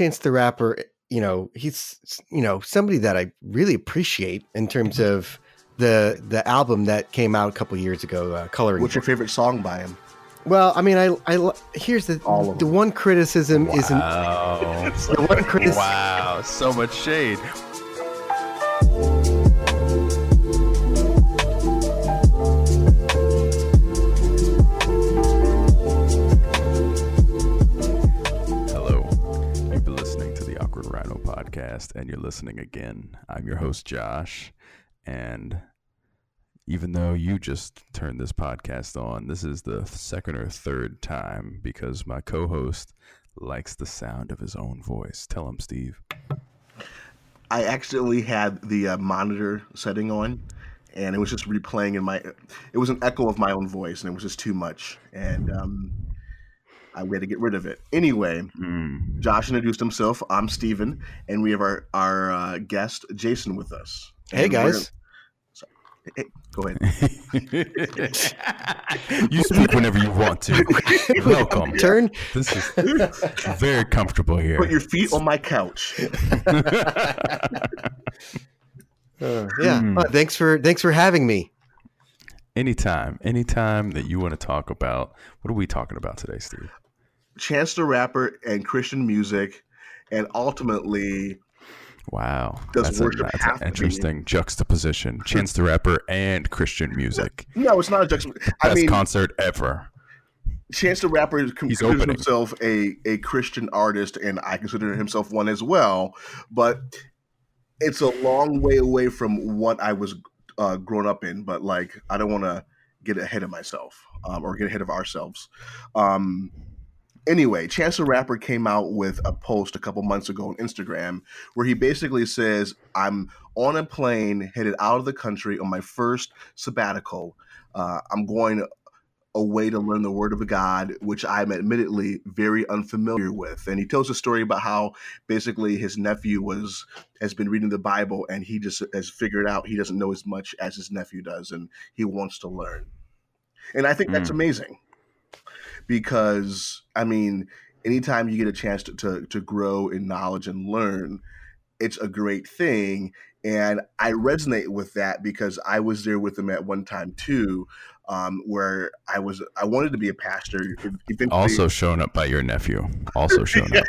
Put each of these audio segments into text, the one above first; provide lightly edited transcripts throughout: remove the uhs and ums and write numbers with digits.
Chance the Rapper, you know, he's, you know, somebody that I really appreciate in terms of the album that came out a couple years ago, Coloring. What's your favorite song by him? Well, I mean, I here's the one criticism isn't the one criticism. Wow, so much shade. Podcast, and you're listening again. I'm your host Josh, and even though you just turned this podcast on, this is the second or third time because my co-host likes the sound of his own voice. Tell him, Steve. I accidentally had the monitor setting on, and it was just replaying in my. It was an echo of my own voice, and it was just too much, and we had to get rid of it. Anyway, Josh introduced himself. I'm Steven, and we have our guest, Jason, with us. Hey, and guys. Hey, go ahead. You speak whenever you want to. Welcome. Turn. This is very comfortable here. Put your feet on my couch. Thanks for having me. Anytime that you want to talk about. What are we talking about today, Steve? Chance the Rapper and Christian music, and ultimately, wow, that's an interesting juxtaposition. Chance the Rapper and Christian music. No, it's not a juxtaposition. Best concert ever. Chance the Rapper considers himself a Christian artist, and I consider himself one as well. But it's a long way away from what I was grown up in, but like I don't want to get ahead of myself or get ahead of ourselves. Anyway, Chance the Rapper came out with a post a couple months ago on Instagram where he basically says, "I'm on a plane headed out of the country on my first sabbatical. I'm going away to learn the word of God, which I'm admittedly very unfamiliar with." And he tells a story about how basically his nephew has been reading the Bible, and he just has figured out he doesn't know as much as his nephew does, and he wants to learn. And I think that's amazing, because I mean, anytime you get a chance to grow in knowledge and learn, it's a great thing. And I resonate with that because I was there with him at one time too, where I wanted to be a pastor. Also shown up by your nephew. Also shown up.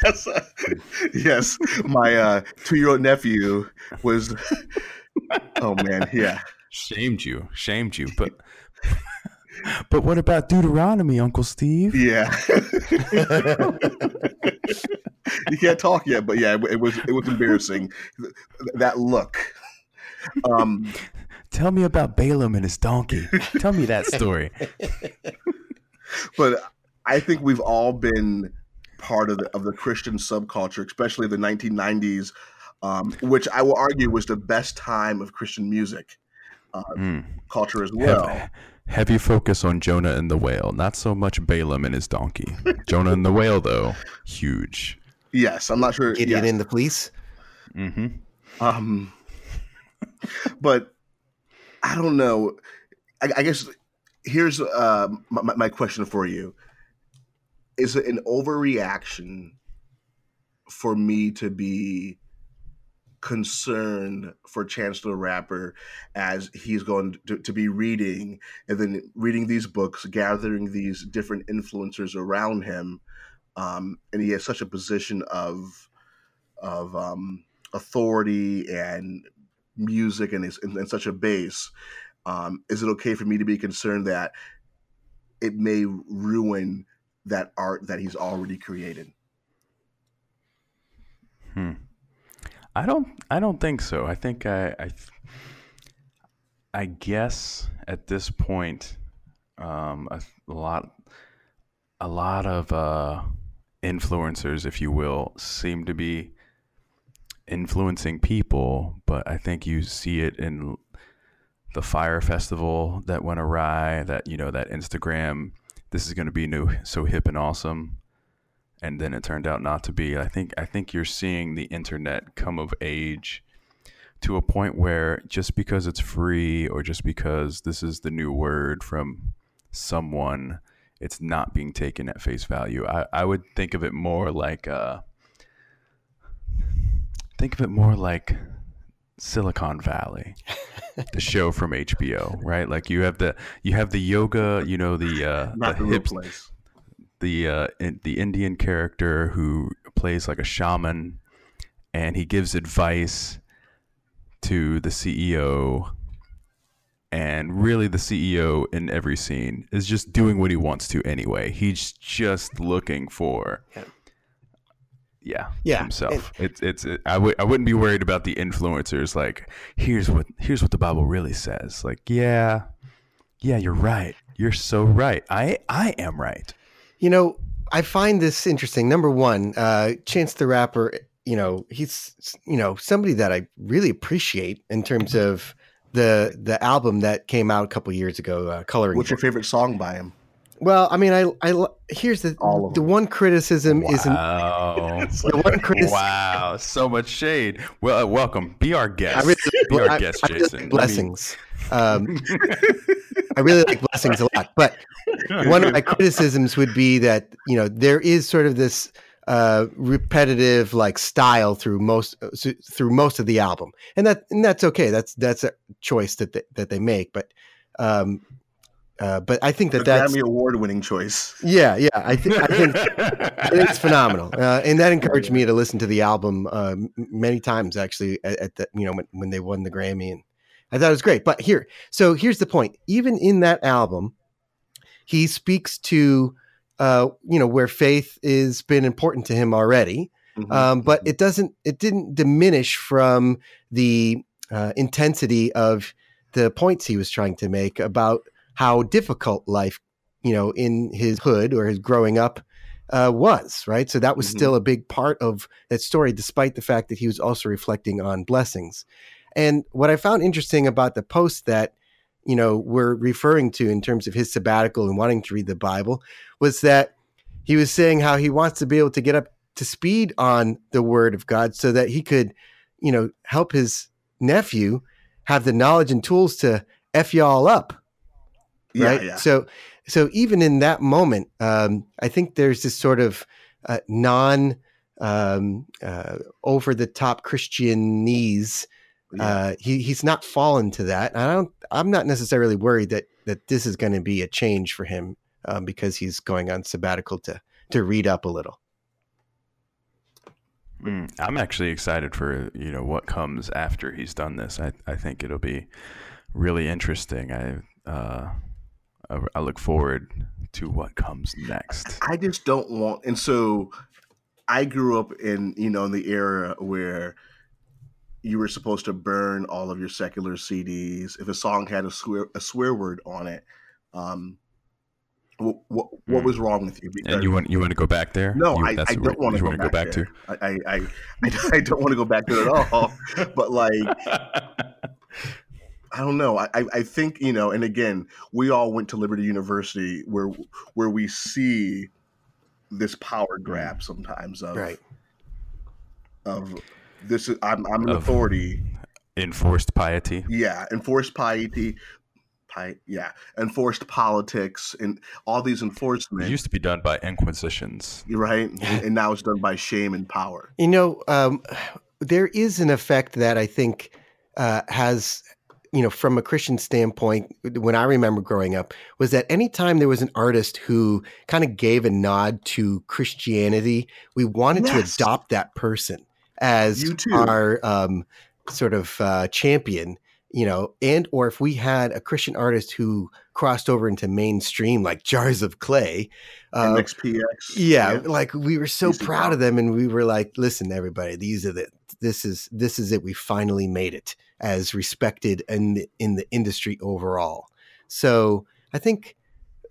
Yes. My 2-year-old nephew was, oh man. Yeah. Shamed you. But what about Deuteronomy, Uncle Steve? Yeah. You can't talk yet, but yeah, it was embarrassing. That look. Tell me about Balaam and his donkey. Tell me that story. But I think we've all been part of the Christian subculture, especially the 1990s, which I will argue was the best time of Christian music culture as well. Heavy focus on Jonah and the whale, not so much Balaam and his donkey. Jonah and the whale, though, huge. Yes, I'm not sure. Idiot in the police. Mm-hmm. But I don't know. I guess here's my question for you: is it an overreaction for me to be concern for Chance the Rapper as he's going to be reading and then reading these books, gathering these different influencers around him, and he has such a position of authority and music and such a base. Is it okay for me to be concerned that it may ruin that art that he's already created? I don't think so. I think I guess at this point, a lot of influencers, if you will, seem to be influencing people. But I think you see it in the Fire Festival that went awry. That that Instagram, this is going to be new, so hip and awesome. And then it turned out not to be. I think you're seeing the internet come of age to a point where just because it's free or just because this is the new word from someone, it's not being taken at face value. I would think of it more like Think of it more like Silicon Valley, the show from HBO, right? Like you have the yoga, you know, the hip place, the Indian character who plays like a shaman, and he gives advice to the CEO, and really the CEO in every scene is just doing what he wants to anyway. He's just looking for. Yeah. Himself. It's I wouldn't be worried about the influencers. Like, here's what the Bible really says. Like, yeah, you're right. You're so right. I am right. You know, I find this interesting. Number one, Chance the Rapper. You know, he's somebody that I really appreciate in terms of the album that came out a couple of years ago, Coloring. What's your favorite song by him? Well, I mean, here's the one criticism. Wow, so much shade. Well, welcome. Be our guest. Be our guest, Jason. Really like blessings. I really like blessings a lot. But one of my criticisms would be that, you know, there is sort of this repetitive like style through most of the album, and that's okay. That's a choice that they make, but I think that's Grammy award-winning choice. Yeah, I think it's phenomenal, and that encouraged me to listen to the album many times. Actually, at the when they won the Grammy, and I thought it was great. But here's the point: even in that album, he speaks to where faith has been important to him already, but it didn't diminish from the intensity of the points he was trying to make about how difficult life, in his hood or his growing up was, right? So that was still a big part of that story, despite the fact that he was also reflecting on blessings. And what I found interesting about the post that, we're referring to in terms of his sabbatical and wanting to read the Bible was that he was saying how he wants to be able to get up to speed on the Word of God so that he could, help his nephew have the knowledge and tools to F y'all up. Right. Yeah. So even in that moment, I think there's this sort of over the top Christianese. He's not fallen to that. I'm not necessarily worried that this is going to be a change for him because he's going on sabbatical to read up a little. I'm actually excited for, what comes after he's done this. I think it'll be really interesting. I look forward to what comes next. I just don't want, and so I grew up in, in the era where you were supposed to burn all of your secular CDs. If a song had a swear word on it, what was wrong with you? Because, and you want to go back there? No, I don't want to go back there. I don't want to go back there at all. But I don't know. I think, and again, we all went to Liberty University where we see this power grab sometimes of this. I'm an authority. Enforced piety. Yeah. Enforced piety. Enforced politics and all these enforcement. It used to be done by inquisitions. Right. And now it's done by shame and power. There is an effect that I think has, from a Christian standpoint, when I remember growing up, was that anytime there was an artist who kind of gave a nod to Christianity, we wanted to adopt that person as our sort of champion, and or if we had a Christian artist who crossed over into mainstream, like Jars of Clay. MxPx. Yeah, like we were so proud of them, and we were like, listen, everybody, this is it. We finally made it as respected and in the industry overall. So I think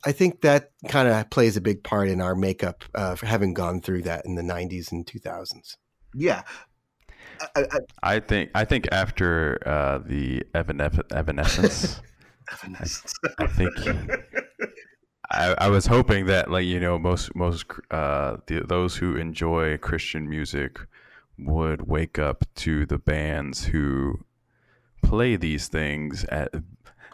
that kind of plays a big part in our makeup for having gone through that in the 90s and 2000s. Yeah. I think after the Evanescence, I was hoping that those who enjoy Christian music would wake up to the bands who play these things at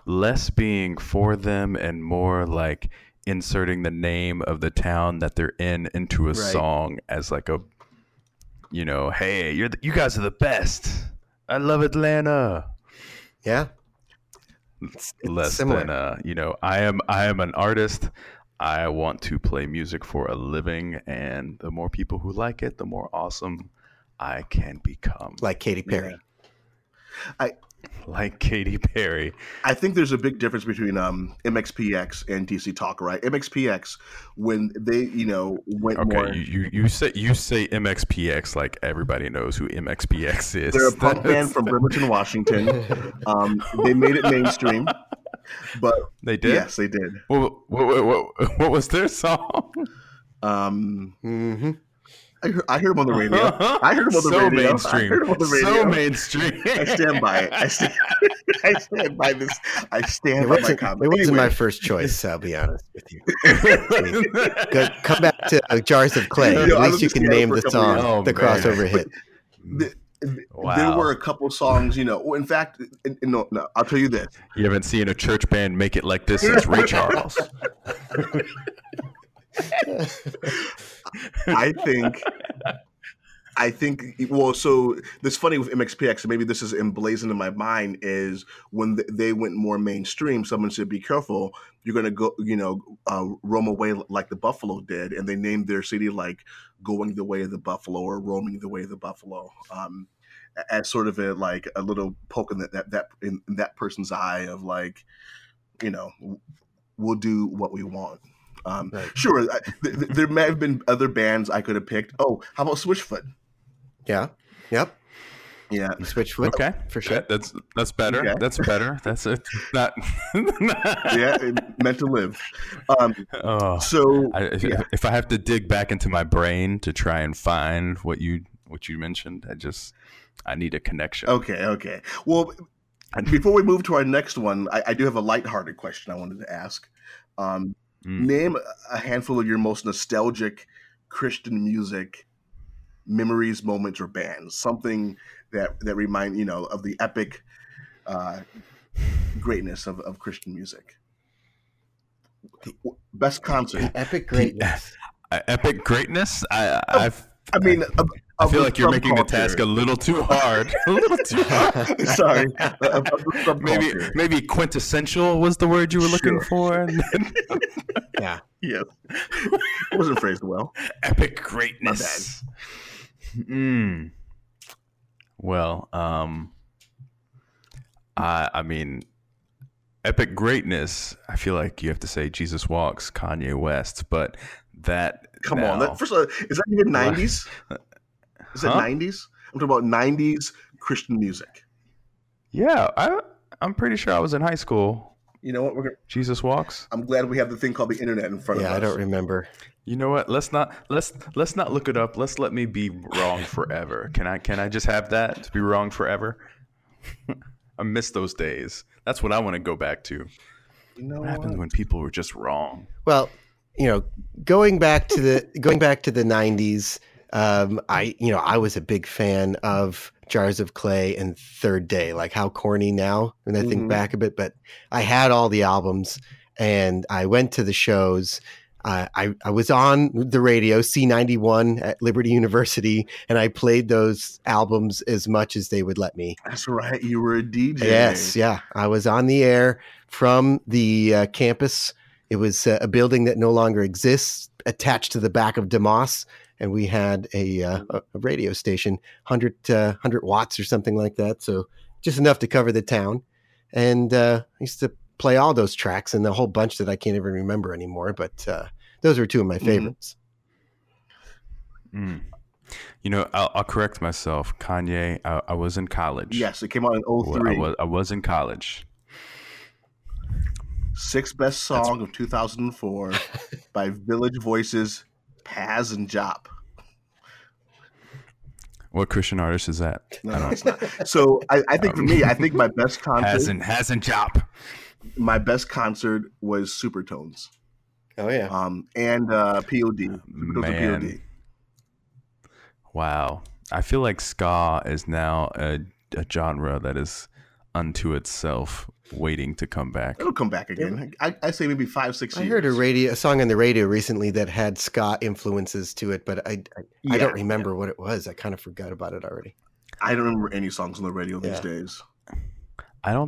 less being for them and more like inserting the name of the town that they're in into a song as like a you know, hey, you guys are the best. I love Atlanta. Yeah. It's less similar. Than, you know, I am an artist. I want to play music for a living, and the more people who like it, the more awesome I can become. Like Katy Perry. Yeah. Like Katy Perry. I think there's a big difference between MxPx and DC Talk, right? MxPx, when they, you know, went okay, more... Okay, you say MxPx like everybody knows who MxPx is. They're a punk band from Bremerton, Washington. They made it mainstream. But they did? Yes, they did. What was their song? Mm-hmm. I heard him on the radio. I heard him on the radio. So mainstream. So mainstream. I stand by it. I stand by this. I stand by my comment. It wasn't my first choice, I'll be honest with you. Come back to Jars of Clay. You know, at least you can name the song, the crossover hit. Wow. There were a couple songs, you know. In fact, no, I'll tell you this. You haven't seen a church band make it like this since Ray Charles. I think. Well, so this funny with MXPX, and maybe this is emblazoned in my mind, is when they went more mainstream. Someone said, "Be careful, you're going to go, you know, roam away like the buffalo did," and they named their city like "Going the Way of the Buffalo" or "Roaming the Way of the Buffalo," as sort of a little poke in that person's eye of like, you know, we'll do what we want. Sure, there may have been other bands I could have picked. Oh, how about Switchfoot? Yeah. Yep. Yeah. Switchfoot. Okay. For sure. That's better. Okay. That's better. That's it. Not. Yeah. Meant to Live. If I have to dig back into my brain to try and find what you mentioned, I need a connection. Okay. Well, before we move to our next one, I do have a lighthearted question I wanted to ask. Name a handful of your most nostalgic Christian music memories, moments, or bands. Something that remind, you know, of the epic greatness of Christian music. Best concert. Epic greatness. Epic greatness? I feel like you're making the task a little too hard. A little too hard. Sorry. Maybe quintessential was the word you were looking for. Yeah. Yes. It wasn't phrased well. Epic greatness. My bad. Well, I mean, epic greatness. I feel like you have to say Jesus Walks, Kanye West, but that. Come now. On. First of all, is that even 90s? Is it 90s? I'm talking about 90s Christian music. Yeah, I'm pretty sure I was in high school. You know what? Jesus Walks. I'm glad we have the thing called the internet in front of us. Yeah, I don't remember. You know what? Let's not look it up. Let me be wrong forever. Can I just have that to be wrong forever? I miss those days. That's what I want to go back to. You know what happened when people were just wrong? Well, you know, going back to the 90s, I was a big fan of Jars of Clay and Third Day. Like, how corny now when I think back a bit, but I had all the albums and I went to the shows. I was on the radio, C91 at Liberty University, and I played those albums as much as they would let me. That's right. You were a DJ. Yes. Yeah. I was on the air from the campus. It was a building that no longer exists, attached to the back of DeMoss, and we had a radio station, 100 watts or something like that, so just enough to cover the town. And I used to play all those tracks and a whole bunch that I can't even remember anymore, but those were two of my favorites. You know, I'll correct myself. Kanye, I was in college. Yes, it came out in 2003. I was in college. Sixth best song of 2004 by Village Voices, Paz and Jop. What Christian artist is that? No, I don't. It's not. So I think for me, I think my best concert. Paz and Jop. My best concert was Supertones. Oh yeah. And POD. Man. POD. Wow. I feel like ska is now a genre that is unto itself. waiting to come back. It'll come back again. I say maybe 5-6 years. I heard a song on the radio recently that had ska influences to it, but I don't remember what it was. I kind of forgot about it already. I don't remember any songs on the radio these days. I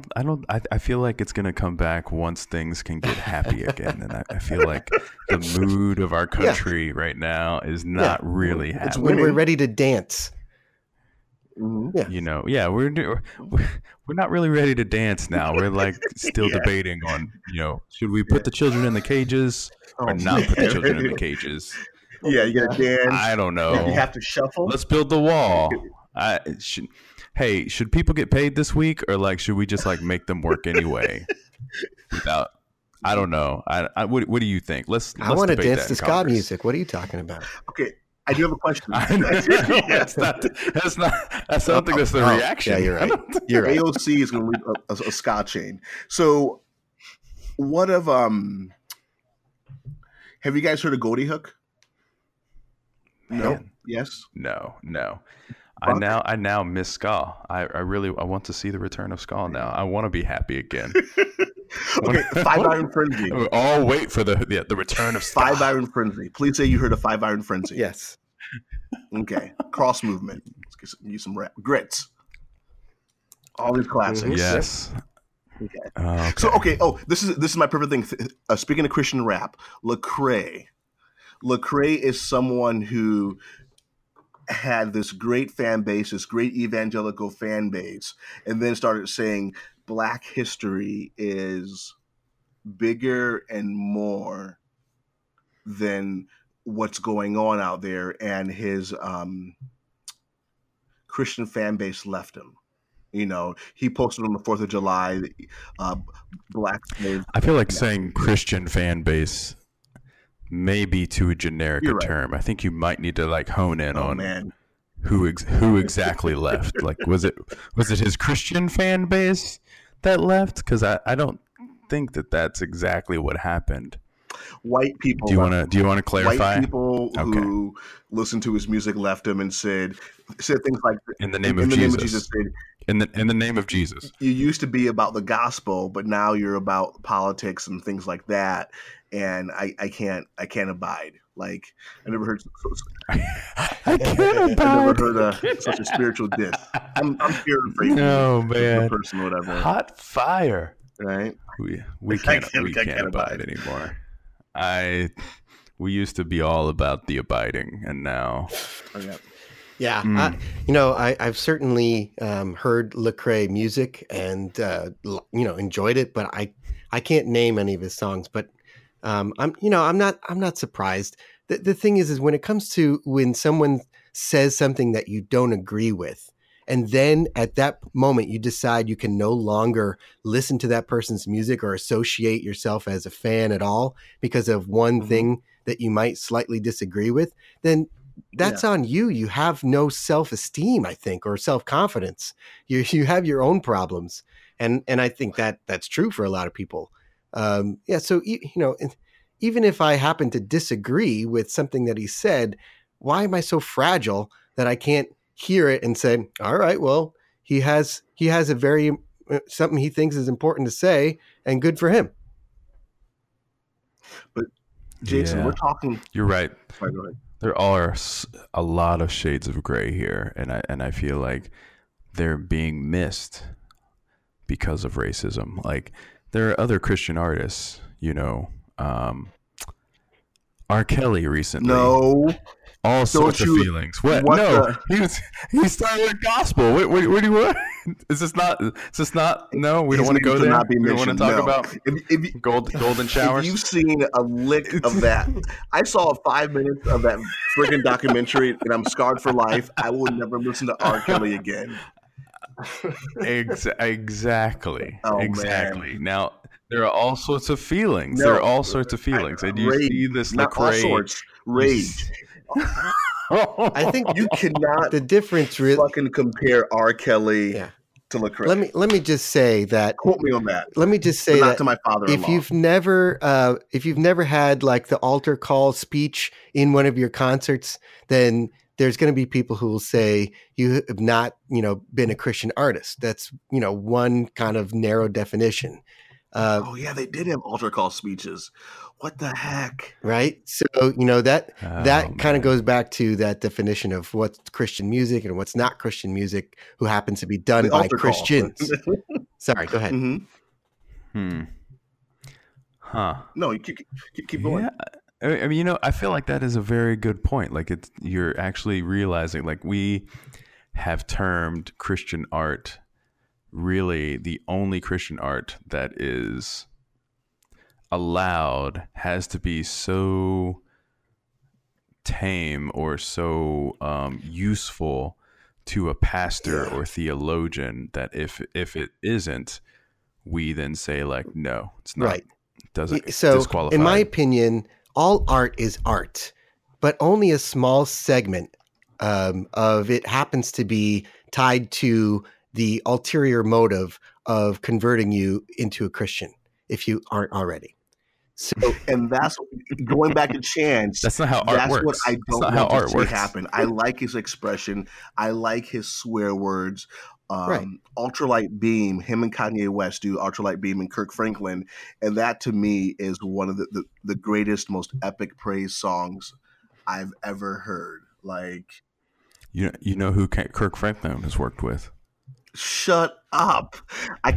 feel like it's going to come back once things can get happy again. And I feel like the mood of our country right now is not really happy. It's when we're ready to dance. Mm-hmm. Yeah. You know, we're not really ready to dance now. We're like still debating on, you know, should we put the children in the cages or not put the children in the cages? Yeah, you got to dance. I don't know. You have to shuffle. Let's build the wall. Should people get paid this week, or like should we just like make them work anyway? Without, I don't know. What do you think? I want to dance to ska music. What are you talking about? Okay. I do have a question. I don't think that's the reaction. Yeah, you're right. AOC is going to leave a ska chain. So what of, have you guys heard of Goldie Hook? Man. No. Yes. No. Rock? I now miss ska. I want to see the return of ska now. I want to be happy again. Okay, Five Iron Frenzy. All wait for the return of ska. Five Iron Frenzy. Please say you heard of Five Iron Frenzy. Yes. Okay. Cross movement. Let's get some rap. Grits. All these classics. Yes. Okay. So okay. Oh, this is my perfect thing. Speaking of Christian rap, Lecrae. Lecrae is someone who had this great fan base, this great evangelical fan base, and then started saying Black history is bigger and more than what's going on out there, and his Christian fan base left him. You know, he posted on the 4th of July, Black slaves. I feel like saying Christian fan base maybe too generic a term. I think you might need to like hone in on who exactly left. Like, was it his Christian fan base that left? Because I don't think that's exactly what happened. White people. Do you want to clarify? White people who listened to his music left him and said things like, in the name of Jesus. You used to be about the gospel, but now you're about politics and things like that. And I can't abide. Like, I never heard. I can't abide. I never heard such a spiritual diss. I'm paraphrasing. No, man. Person, whatever. Hot fire. Right. We can't abide anymore. We used to be all about the abiding, and now. Yeah. I've certainly heard Lecrae music and enjoyed it, but I can't name any of his songs, but. I'm not surprised. The thing is when it comes to when someone says something that you don't agree with, and then at that moment you decide you can no longer listen to that person's music or associate yourself as a fan at all because of one thing that you might slightly disagree with, then that's on you. You have no self-esteem, I think, or self-confidence. You have your own problems. And I think that's true for a lot of people. So, even if I happen to disagree with something that he said, why am I so fragile that I can't hear it and say, all right, well, he has a very, something he thinks is important to say, and good for him. But Jason, we're talking. You're right. Sorry, go ahead. There are a lot of shades of gray here. And I feel like they're being missed because of racism. Like, there are other Christian artists, you know, R. Kelly recently. No. All sorts of feelings. What? No. He started with gospel. What do you want? Is this not? No, we don't want to go there. We don't want to talk about golden showers. If you've seen a lick of that. I saw 5 minutes of that freaking documentary and I'm scarred for life. I will never listen to R. Kelly again. Exactly. Oh, exactly. Man. Now there are all sorts of feelings. There are all sorts of feelings, and you see this rage. I think you cannot. The difference really fucking compare R. Kelly to Lecrae. Let me just say that. Quote me on that. Let me just say that, not to my father-in-law. If you've never had like the altar call speech in one of your concerts, then there's going to be people who will say you have not, you know, been a Christian artist. That's, you know, one kind of narrow definition. Oh yeah, they did have altar call speeches. What the heck? Right. So, you know, that kind of goes back to that definition of what's Christian music and what's not Christian music, who happens to be done the by Christians. Sorry, go ahead. No, you keep going. Yeah. I mean, you know, I feel like that is a very good point. Like, it's, you're actually realizing, like, we have termed Christian art really the only Christian art that is allowed has to be so tame or so useful to a pastor or theologian that if it isn't, we then say, like, no, it's not. Right. It doesn't disqualify. In my opinion, all art is art, but only a small segment of it happens to be tied to the ulterior motive of converting you into a Christian if you aren't already. So, and that's going back to Chance. That's not how art works. That's what I don't want to see happen. I like his expression. I like his swear words. Right. Ultralight Beam, him and Kanye West do Ultralight Beam and Kirk Franklin. And that to me is one of the greatest, most epic praise songs I've ever heard. Like, you know who Kirk Franklin has worked with? Shut up. I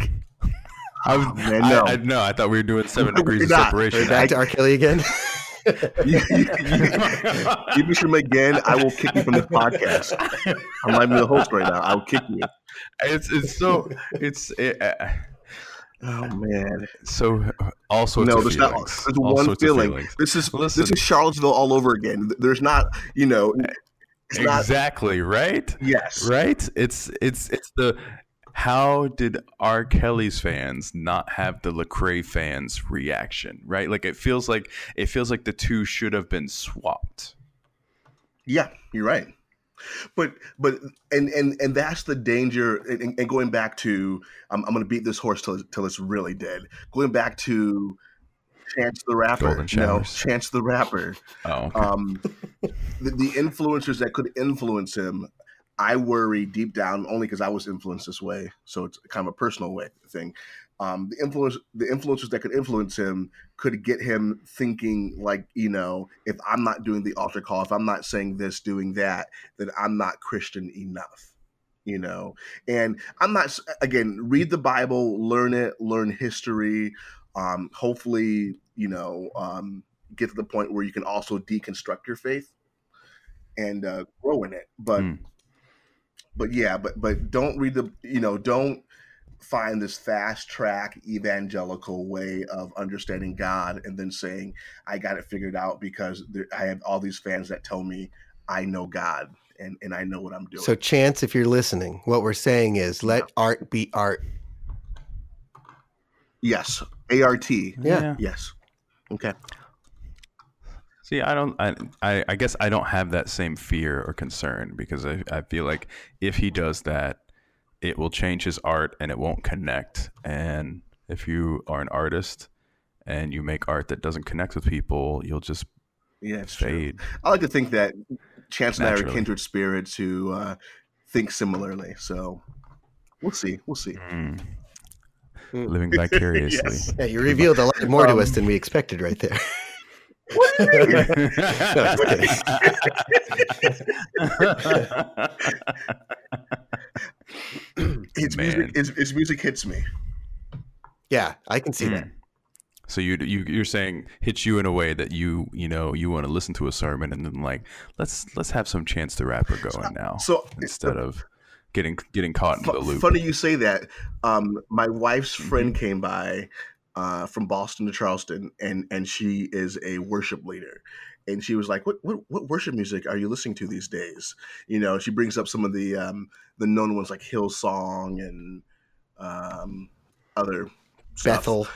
thought we were doing 7 degrees of separation. Back to R. Kelly again. You miss him again, I will kick you from this podcast. I'm not even the host right now. I'll kick you. Oh man! So also no, there's not. There's one feeling. This is Charlottesville all over again. There's not, you know, it's exactly not, right. Yes, right. It's the. How did R. Kelly's fans not have the Lecrae fans' reaction? Right, like it feels like the two should have been swapped. Yeah, you're right. But that's the danger. And going back to, I'm going to beat this horse till it's really dead. Going back to Chance the Rapper. No, Chance the Rapper. Oh, okay. The influencers that could influence him. I worry deep down, only because I was influenced this way, so it's kind of a personal way thing. The influencers that could influence him could get him thinking, like, you know, if I'm not doing the altar call, if I'm not saying this, doing that, then I'm not Christian enough, you know. And I'm not. Again, read the Bible, learn it, learn history. Hopefully, you know, get to the point where you can also deconstruct your faith and grow in it, but. But yeah, but don't read the, you know, don't find this fast track evangelical way of understanding God and then saying, I got it figured out because I have all these fans that tell me I know God and I know what I'm doing. So Chance, if you're listening, what we're saying is let art be art. Yes. A-R-T. Yeah. Yes. Okay. See, I guess I don't have that same fear or concern because I feel like if he does that, it will change his art and it won't connect. And if you are an artist and you make art that doesn't connect with people, you'll just fade. True. I like to think that Chance and I are kindred spirits who think similarly. So we'll see. We'll see. Living vicariously. Yes. Yeah, you revealed a lot more to us than we expected right there. What do you mean? His music hits me. Yeah, I can see that. So you're saying hits you in a way that you know you want to listen to a sermon and then like let's have some Chance the Rapper going now instead of getting caught in the loop. Funny you say that. My wife's friend came by. From Boston to Charleston, and she is a worship leader, and she was like, "What worship music are you listening to these days?" You know, she brings up some of the known ones like Hillsong and other Bethel stuff.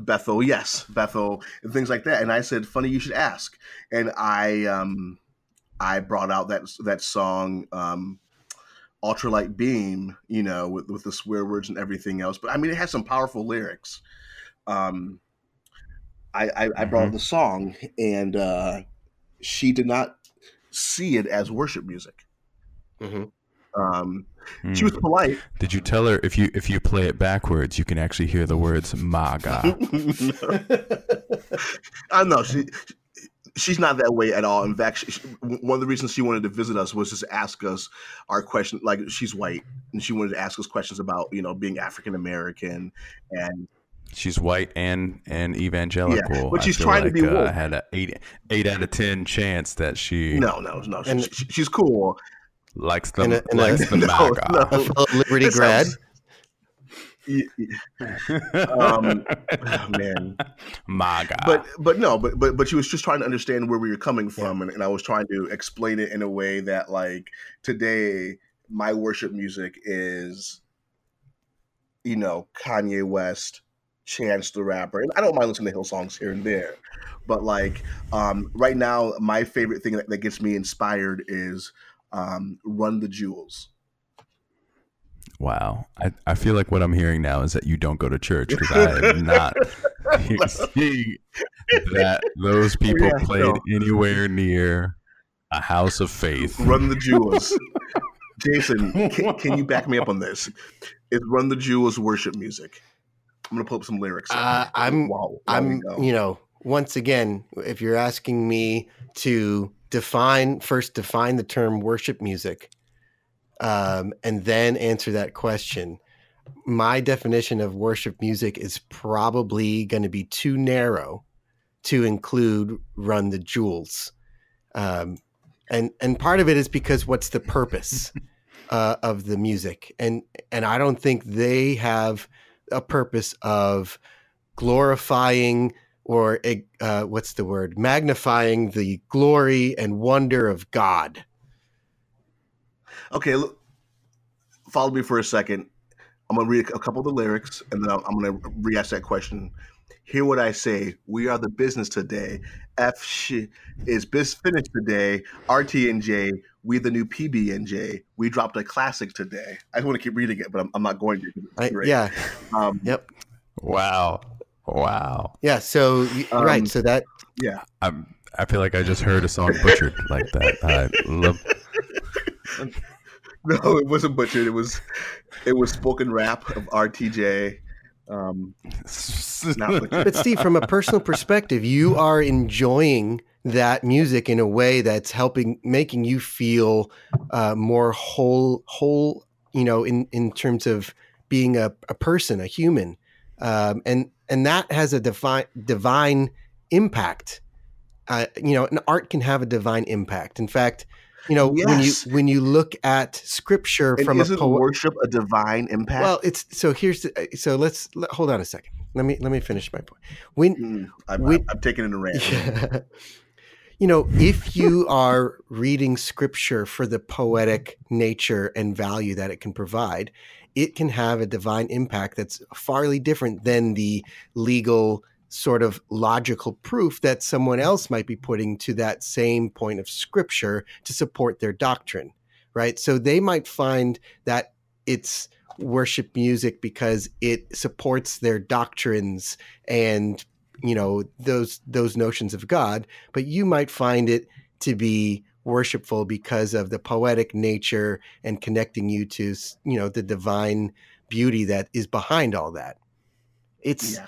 Bethel and things like that. And I said, "Funny, you should ask." And I brought out that song. Ultralight Beam, you know, with the swear words and everything else. But I mean, it has some powerful lyrics. I brought up the song, and she did not see it as worship music. Mm-hmm. She was polite. Did you tell her if you play it backwards, you can actually hear the words "Maga"? I know she's not that way at all. In fact, one of the reasons she wanted to visit us was just ask us our question. Like, she's white, and she wanted to ask us questions about, you know, being African American, and she's white and evangelical. Yeah, but she's trying to be woke. I had an 8 out of 10 chance that she no. And she's cool. Likes the MAGA. No. Liberty grad. Man, MAGA. But she was just trying to understand where we were coming from, yeah. and I was trying to explain it in a way that, like, today my worship music is, you know, Kanye West, Chance the Rapper, and I don't mind listening to Hillsongs here and there, but like right now my favorite thing that gets me inspired is. Run the Jewels. Wow. I feel like what I'm hearing now is that you don't go to church, because I am not seeing that those people played anywhere near a house of faith. Run the Jewels. Jason, can you back me up on this? Is Run the Jewels worship music? I'm going to pull up some lyrics. Once again, if you're asking me to define the term worship music, and then answer that question, my definition of worship music is probably going to be too narrow to include Run the Jewels. And part of it is because what's the purpose of the music? And I don't think they have a purpose of glorifying or magnifying the glory and wonder of God. Okay, look, follow me for a second. I'm going to read a couple of the lyrics, and then I'm going to re-ask that question. Hear what I say. We are the business today. Is biz finished today? RT&J. We the new PB&J. We dropped a classic today. I just want to keep reading it, but I'm not going to. Right? Yeah. Yep. Wow. Yeah. So right. So that. Yeah. I feel like I just heard a song butchered like that. No, it wasn't butchered. It was spoken rap of RTJ. But Steve, from a personal perspective, you are enjoying that music in a way that's making you feel more whole. You know, in terms of being a person, a human. And that has a divine impact. And art can have a divine impact. In fact, yes. when you look at scripture from worship a divine impact. Well, hold on a second. Let me finish my point. I'm taking it around. Yeah. If you are reading scripture for the poetic nature and value that it can provide, it can have a divine impact that's farly different than the legal sort of logical proof that someone else might be putting to that same point of scripture to support their doctrine, right? So they might find that it's worship music because it supports their doctrines and, those notions of God, but you might find it to be worshipful because of the poetic nature and connecting you to, the divine beauty that is behind all that. It's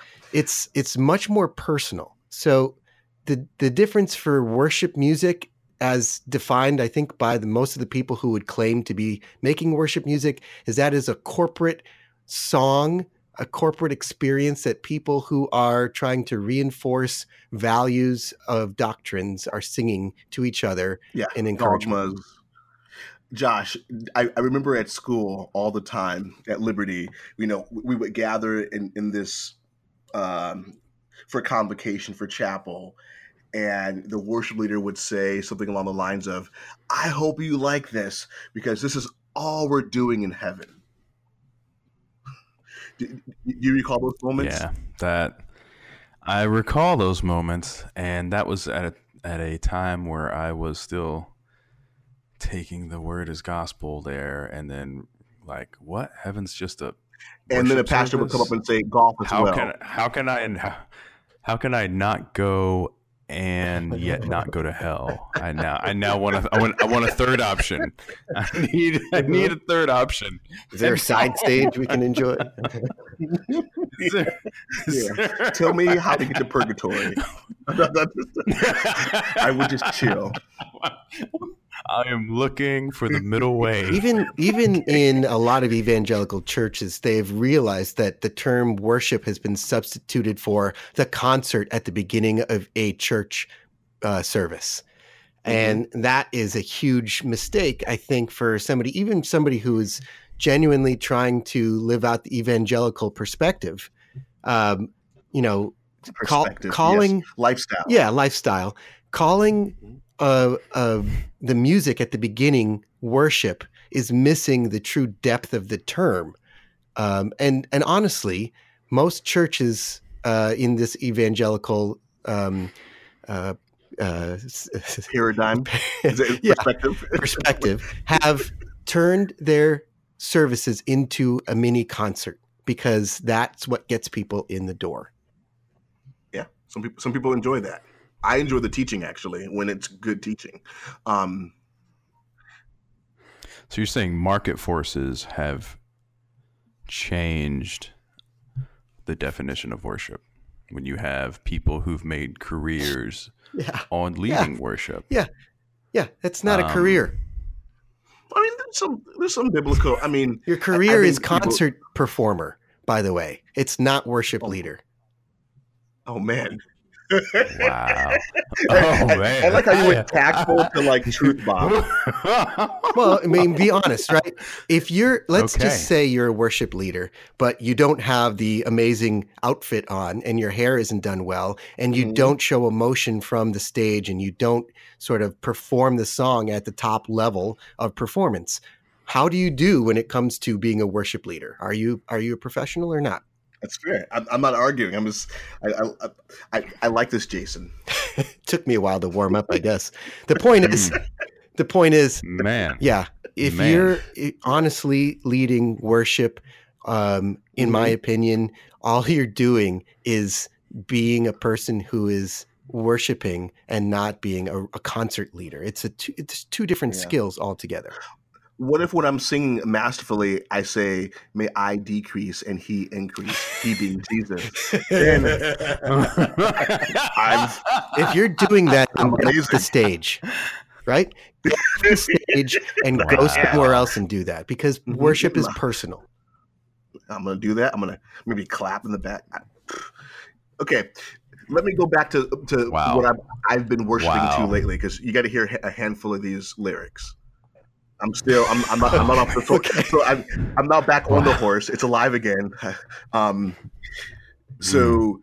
much more personal. So the difference for worship music as defined, I think, by most of the people who would claim to be making worship music is that is a corporate song, a corporate experience that people who are trying to reinforce values of doctrines are singing to each other in encouragement. Dogmas. Josh, I remember at school all the time at Liberty, we would gather in this for convocation for chapel, and the worship leader would say something along the lines of, I hope you like this because this is all we're doing in heaven. Do you recall those moments? Yeah, I recall those moments, and that was at a time where I was still taking the word as gospel there, and then like, what? Heaven's just a and then a pastor service? Would come up and say golf as how well. How can I not go and yet not go to hell. I want a third option. I need a third option. Is there a side stage we can enjoy? Is there... Tell me how to get to purgatory. I would just chill. I am looking for the middle way. Even in a lot of evangelical churches, they've realized that the term worship has been substituted for the concert at the beginning of a church service. Mm-hmm. And that is a huge mistake, I think, for somebody, even somebody who is genuinely trying to live out the evangelical perspective, lifestyle. Calling the music at the beginning worship is missing the true depth of the term. And honestly, most churches in this evangelical paradigm perspective have turned their services into a mini concert because that's what gets people in the door. Yeah, some people enjoy that. I enjoy the teaching, actually, when it's good teaching. So you're saying market forces have changed the definition of worship when you have people who've made careers on leading worship. Yeah. It's not a career. I mean, there's some biblical. I mean, your career is concert performer, by the way. It's not worship leader. Oh, man. Wow! Oh man! I like how you went tactful to like truth bomb. Well, I mean, be honest, right? If you're, just say you're a worship leader, but you don't have the amazing outfit on, and your hair isn't done well, and you don't show emotion from the stage, and you don't sort of perform the song at the top level of performance, how do you do when it comes to being a worship leader? Are you a professional or not? That's fair. I'm not arguing. I'm just. I like this, Jason. Took me a while to warm up, I guess. The point is. Man. Yeah. If you're honestly leading worship, in my opinion, all you're doing is being a person who is worshiping and not being a concert leader. It's two different skills altogether. What if when I'm singing masterfully, I say, may I decrease and he increase, he being Jesus? Then if you're doing that, then get off the stage, right? Get off the stage and go somewhere else and do that, because worship is personal. I'm going to do that. I'm going to maybe clap in the back. Okay. Let me go back to what I've been worshiping to lately, because you got to hear a handful of these lyrics. I'm not off the floor. So I'm now back on the horse. It's alive again. So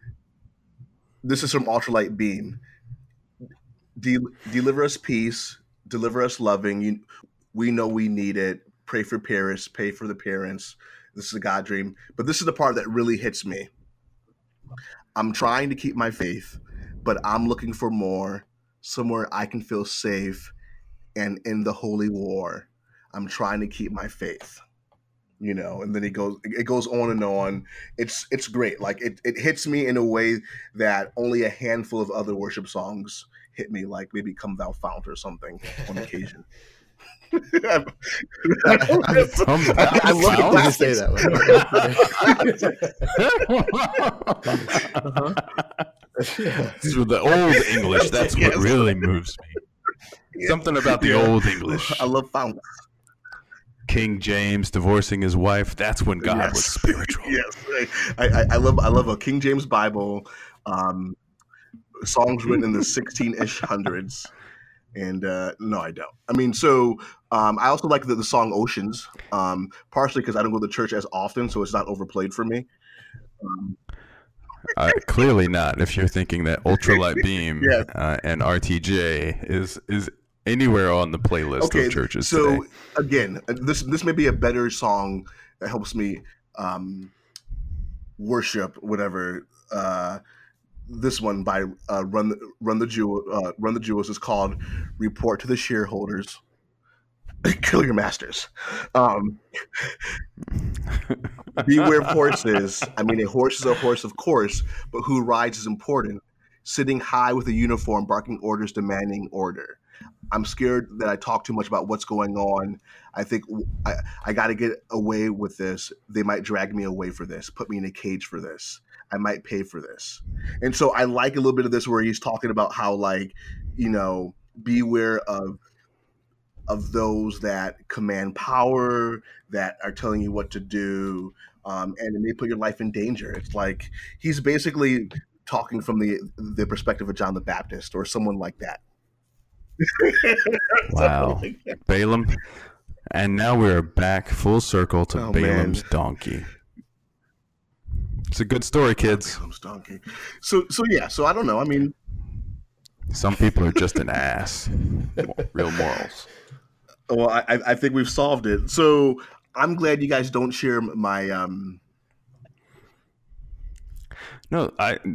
this is from Ultralight Beam. Deliver us peace. Deliver us loving. We know we need it. Pray for Paris. Pay for the parents. This is a God dream. But this is the part that really hits me. I'm trying to keep my faith, but I'm looking for more. Somewhere I can feel safe. And in the holy war, I'm trying to keep my faith, you know. And then it goes on and on. It's great. Like it hits me in a way that only a handful of other worship songs hit me, like maybe Come Thou Fount or something on occasion. I love it when you say that one. These were the old English. That's what really moves me. Yeah. Something about the old English. I love founts. King James divorcing his wife. That's when God was spiritual. Yes, I love a King James Bible. Songs written in the 1600s, and no, I don't. I mean, so I also like the song Oceans, partially because I don't go to church as often, so it's not overplayed for me. Clearly not. If you're thinking that Ultralight Beam and RTJ is anywhere on the playlist of churches today. So again, this may be a better song that helps me worship whatever. This one by Run the Jewels is called "Report to the Shareholders, Kill Your Masters." Beware of horses. I mean, a horse is a horse, of course, but who rides is important. sitting high with a uniform, barking orders, demanding order. I'm scared that I talk too much about what's going on. I think I got to get away with this. They might drag me away for this, put me in a cage for this. I might pay for this. And so I like a little bit of this where he's talking about how, like, you know, beware of those that command power, that are telling you what to do, and it may put your life in danger. It's like he's basically talking from the perspective of John the Baptist or someone like that. Wow. Like that. Balaam. And now we're back full circle to Balaam's donkey. It's a good story, kids. Balaam's donkey. So yeah, so I don't know. I mean, some people are just an ass. Real morals. Well, I think we've solved it. So I'm glad you guys don't share my. No,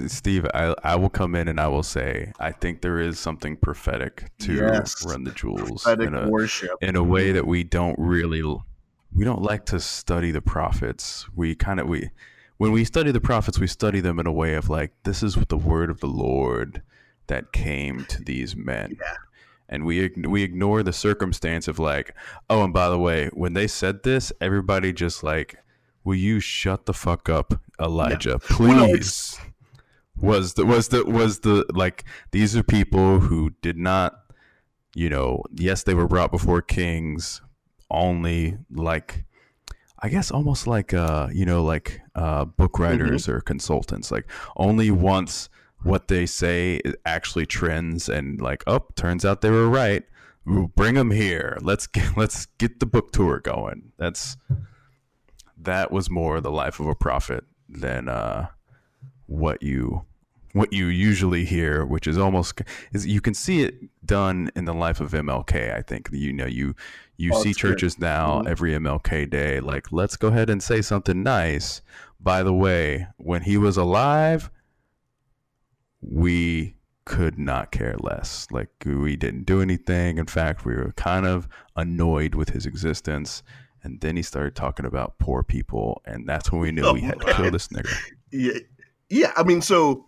Steve, I will come in and I will say I think there is something prophetic to Run the Jewels, prophetic worship in a way that we don't like to study the prophets. When we study the prophets, we study them in a way of like, this is the word of the Lord that came to these men. Yeah. And we ignore the circumstance of like, oh, and by the way, when they said this, everybody just like, will you shut the fuck up, Elijah? No. Please. Well, like, these are people who did not, you know, yes, they were brought before kings, only like, I guess almost like, you know, like book writers or consultants, like only once what they say actually trends and like, oh, turns out they were right. We'll bring them here. Let's get the book tour going. That was more the life of a prophet than what you usually hear, which is almost you can see it done in the life of MLK. I think you see churches now every MLK day, like, let's go ahead and say something nice. By the way, when he was alive, we could not care less. Like, we didn't do anything. In fact, we were kind of annoyed with his existence. And then he started talking about poor people, and that's when we knew we had to kill this nigga. Yeah. I mean, so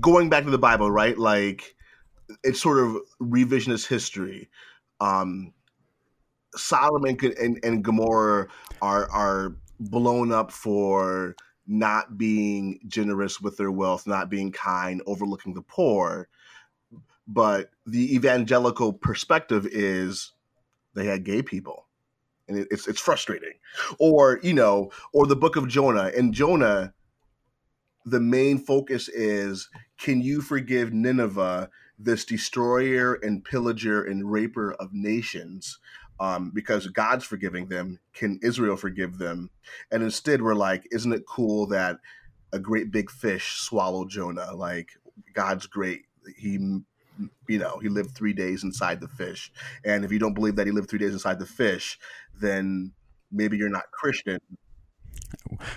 going back to the Bible, right? Like, it's sort of revisionist history. Sodom and Gomorrah are blown up for not being generous with their wealth, not being kind, overlooking the poor. But the evangelical perspective is they had gay people. And it's frustrating. Or, you know, or the book of Jonah. In Jonah, the main focus is, can you forgive Nineveh, this destroyer and pillager and raper of nations? Because God's forgiving them. Can Israel forgive them? And instead we're like, isn't it cool that a great big fish swallowed Jonah? Like, God's great. He lived 3 days inside the fish. And if you don't believe that he lived 3 days inside the fish, then maybe you're not Christian.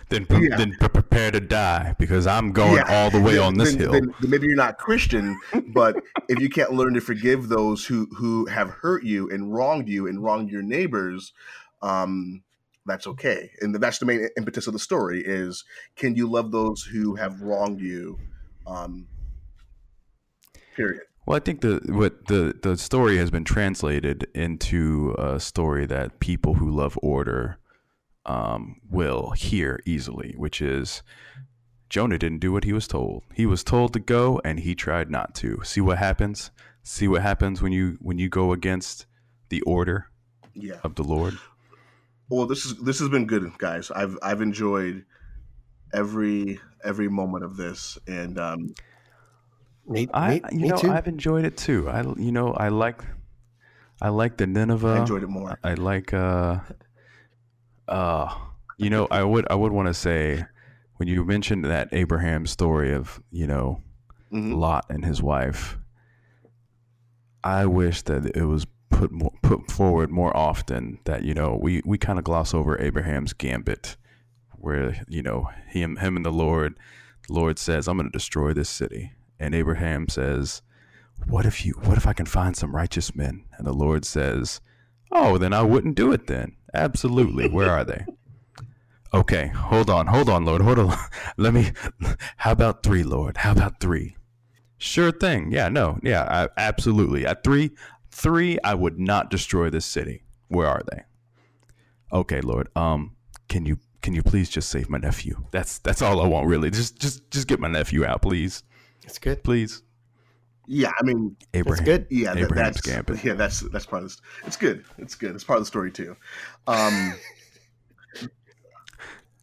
Then prepare to die, because I'm going all the way on this hill. Then maybe you're not Christian, but if you can't learn to forgive those who have hurt you and wronged your neighbors, that's okay. And that's the main impetus of the story is, can you love those who have wronged you? Period. Well, I think the story has been translated into a story that people who love order will hear easily, which is Jonah didn't do what he was told. He was told to go, and he tried not to. See what happens. See what happens when you go against the order of the Lord. Well, this has been good, guys. I've enjoyed every moment of this, and. Me too. I've enjoyed it too. I like the Nineveh. I enjoyed it more. I like I would want to say, when you mentioned that Abraham story of, you know, Lot and his wife, I wish that it was put forward more often, that, you know, we kind of gloss over Abraham's gambit, where, you know, him and the Lord says, I'm going to destroy this city. And Abraham says, what if I can find some righteous men? And the Lord says, oh, then I wouldn't do it then. Absolutely. Where are they? Okay. Hold on, Lord. How about three, Lord? How about three? Sure thing. Yeah, no. Yeah, absolutely. At three, I would not destroy this city. Where are they? Okay, Lord. Can you please just save my nephew? That's all I want, really. Just get my nephew out, please. That's good. Please. Yeah, I mean, Abraham. That's good. Yeah, that's part of this. It's good. It's good. It's part of the story too.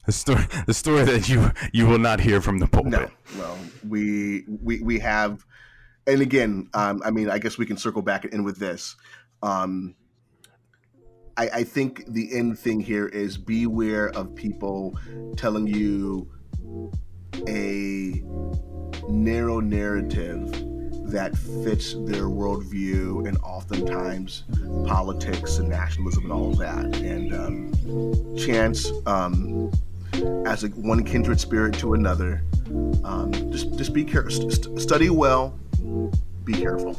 The story that you will not hear from the pulpit. No, we have, and again, I mean, I guess we can circle back and end with this. I think the end thing here is beware of people telling you a narrow narrative that fits their worldview, and oftentimes politics and nationalism and all of that. And Chance, as one kindred spirit to another, just be careful. Study well. Be careful.